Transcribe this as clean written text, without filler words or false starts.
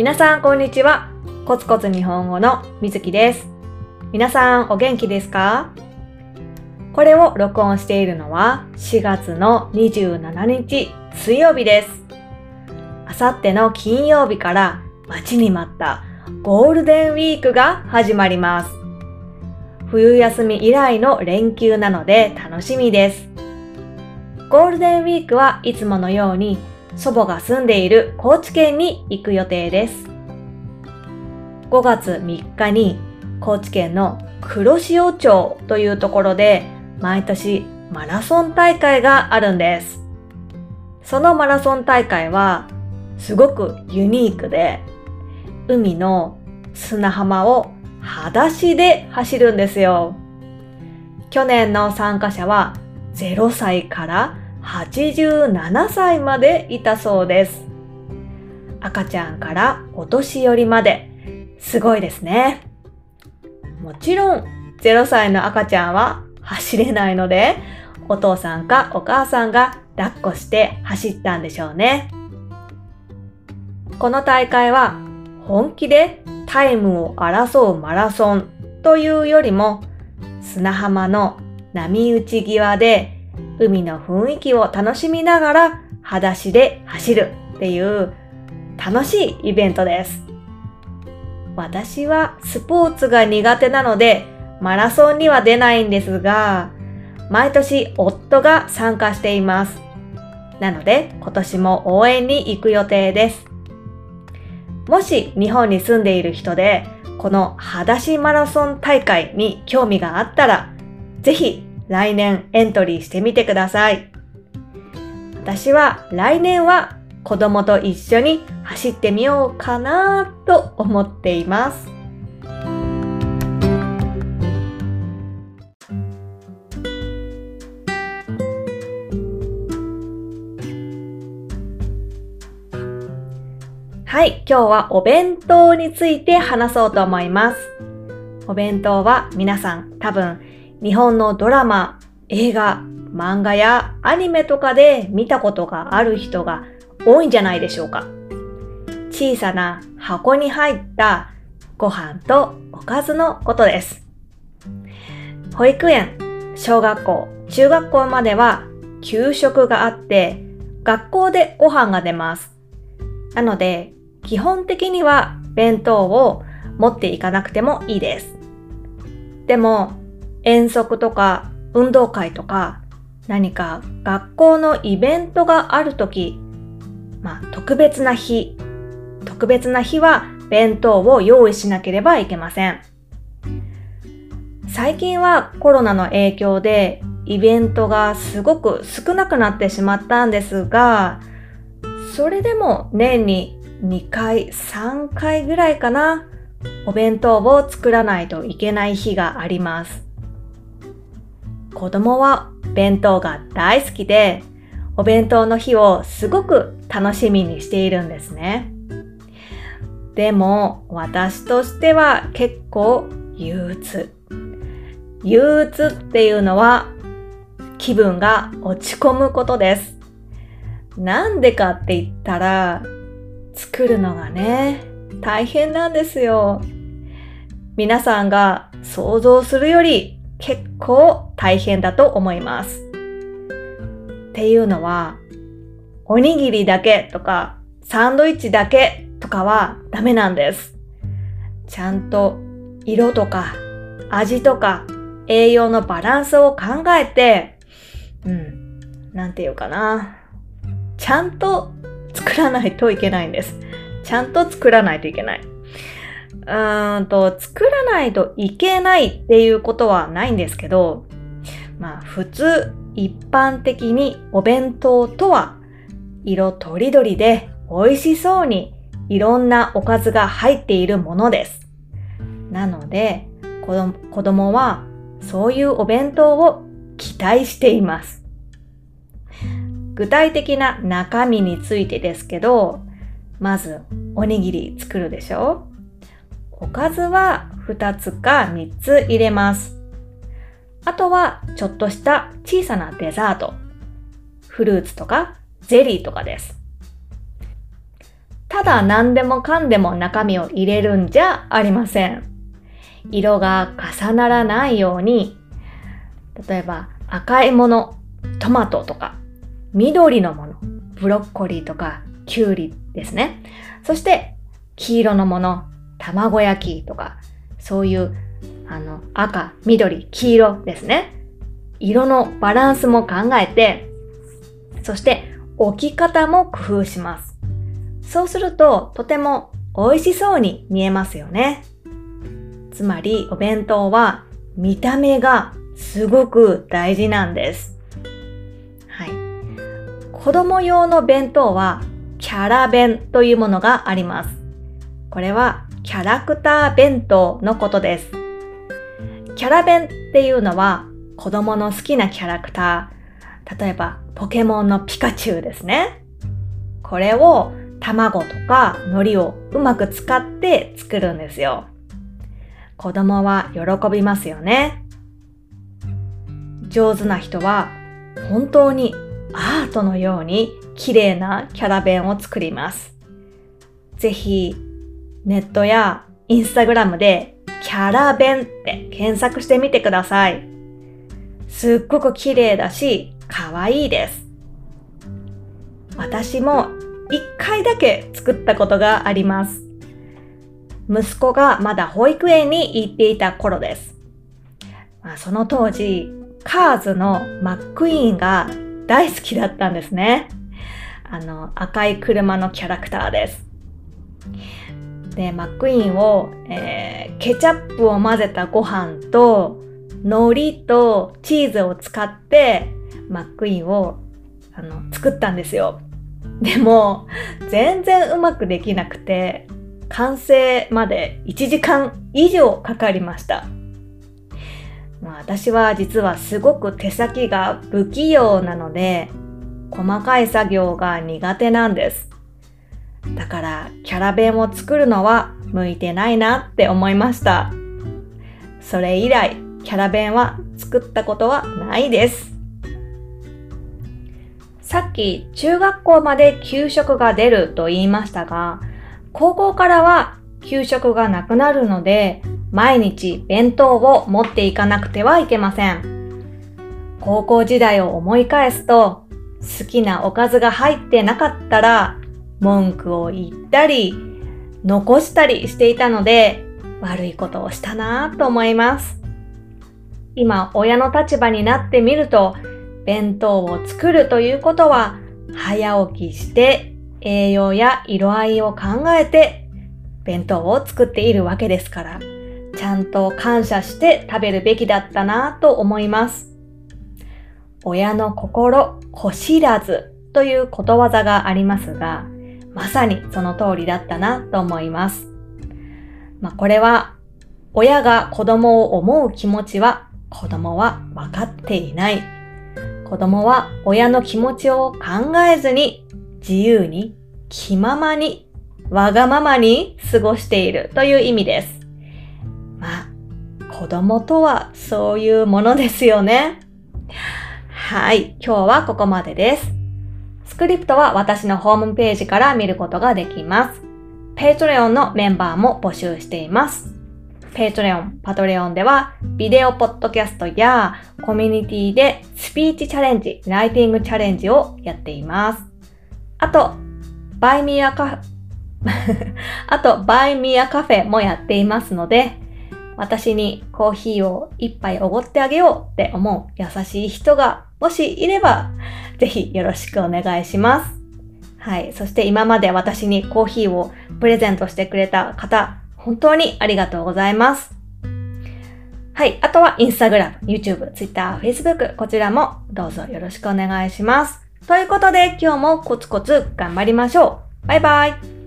皆さんこんにちは。コツコツ日本語のみずきです。皆さんお元気ですか？これを録音しているのは4月の27日水曜日です。あさっての金曜日から待ちに待ったゴールデンウィークが始まります。冬休み以来の連休なので楽しみです。ゴールデンウィークはいつものように祖母が住んでいる高知県に行く予定です。5月3日に高知県の黒潮町というところで毎年マラソン大会があるんです。そのマラソン大会はすごくユニークで、海の砂浜を裸足で走るんですよ。去年の参加者は0歳から87歳までいたそうです。赤ちゃんからお年寄りまで、すごいですね。もちろん0歳の赤ちゃんは走れないので、お父さんかお母さんが抱っこして走ったんでしょうね。この大会は本気でタイムを争うマラソンというよりも、砂浜の波打ち際で海の雰囲気を楽しみながら裸足で走るっていう楽しいイベントです。私はスポーツが苦手なのでマラソンには出ないんですが、毎年夫が参加しています。なので今年も応援に行く予定です。もし日本に住んでいる人でこの裸足マラソン大会に興味があったら、ぜひ来年エントリーしてみてください。私は来年は子供と一緒に走ってみようかなと思っています。はい、今日はお弁当について話そうと思います。お弁当は皆さん多分日本のドラマ、映画、漫画やアニメとかで見たことがある人が多いんじゃないでしょうか。小さな箱に入ったご飯とおかずのことです。保育園、小学校、中学校までは給食があって学校でご飯が出ます。なので基本的には弁当を持っていかなくてもいいです。でも遠足とか運動会とか何か学校のイベントがあるとき、特別な日は弁当を用意しなければいけません。最近はコロナの影響でイベントがすごく少なくなってしまったんですが、それでも年に2回、3回ぐらいかな、お弁当を作らないといけない日があります。子供は弁当が大好きで、お弁当の日をすごく楽しみにしているんですね。でも私としては結構憂鬱。憂鬱っていうのは気分が落ち込むことです。なんでかって言ったら、作るのがね、大変なんですよ。皆さんが想像するより結構大変だと思います。っていうのは、おにぎりだけとかサンドイッチだけとかはダメなんです。ちゃんと色とか味とか栄養のバランスを考えて、ちゃんと作らないといけないんです。ちゃんと作らないといけない。作らないといけないっていうことはないんですけど、普通一般的にお弁当とは色とりどりで美味しそうにいろんなおかずが入っているものです。なので子供はそういうお弁当を期待しています。具体的な中身についてですけど、まずおにぎり作るでしょ。おかずは2つか3つ入れます。あとはちょっとした小さなデザート、フルーツとかゼリーとかです。たただ何でもかんでも中身を入れるんじゃありません。色が重ならないように、例えば赤いもの、トマトとか、緑のもの、ブロッコリーとかキュウリですね。そして黄色のもの、卵焼きとか、そういう赤、緑、黄色ですね。色のバランスも考えて、そして置き方も工夫します。そうするととても美味しそうに見えますよね。つまりお弁当は見た目がすごく大事なんです。はい。子供用の弁当はキャラ弁というものがあります。これはキャラクター弁当のことです。キャラ弁っていうのは子供の好きなキャラクター、例えばポケモンのピカチュウですね。これを卵とか海苔をうまく使って作るんですよ。子供は喜びますよね。上手な人は本当にアートのように綺麗なキャラ弁を作ります。ぜひネットやインスタグラムでキャラ弁って検索してみてください。すっごく綺麗だし可愛いです。私も一回だけ作ったことがあります。息子がまだ保育園に行っていた頃です。その当時、カーズのマックイーンが大好きだったんですね。赤い車のキャラクターです。で、マックイーンを、ケチャップを混ぜたご飯と海苔とチーズを使ってマックイーンを作ったんですよ。でも全然うまくできなくて、完成まで1時間以上かかりました。私は実はすごく手先が不器用なので、細かい作業が苦手なんです。だからキャラ弁を作るのは向いてないなって思いました。それ以来キャラ弁は作ったことはないです。さっき中学校まで給食が出ると言いましたが、高校からは給食がなくなるので、毎日弁当を持っていかなくてはいけません。高校時代を思い返すと、好きなおかずが入ってなかったら文句を言ったり残したりしていたので、悪いことをしたなぁと思います。今親の立場になってみると、弁当を作るということは早起きして栄養や色合いを考えて弁当を作っているわけですから、ちゃんと感謝して食べるべきだったなぁと思います。親の心子知らずということわざがありますが、まさにその通りだったなと思います。これは親が子供を思う気持ちは子供は分かっていない。子供は親の気持ちを考えずに自由に気ままにわがままに過ごしているという意味です。子供とはそういうものですよね。はい、今日はここまでです。スクリプトは私のホームページから見ることができます。Patreon のメンバーも募集しています。Patreon、Patreon ではビデオポッドキャストやコミュニティでスピーチチャレンジ、ライティングチャレンジをやっています。あと、バイミアカフェもやっていますので、私にコーヒーを一杯おごってあげようって思う優しい人がもしいれば、ぜひよろしくお願いします。はい。そして今まで私にコーヒーをプレゼントしてくれた方、本当にありがとうございます。はい。あとはインスタグラム、YouTube、Twitter、Facebook、こちらもどうぞよろしくお願いします。ということで今日もコツコツ頑張りましょう。バイバイ。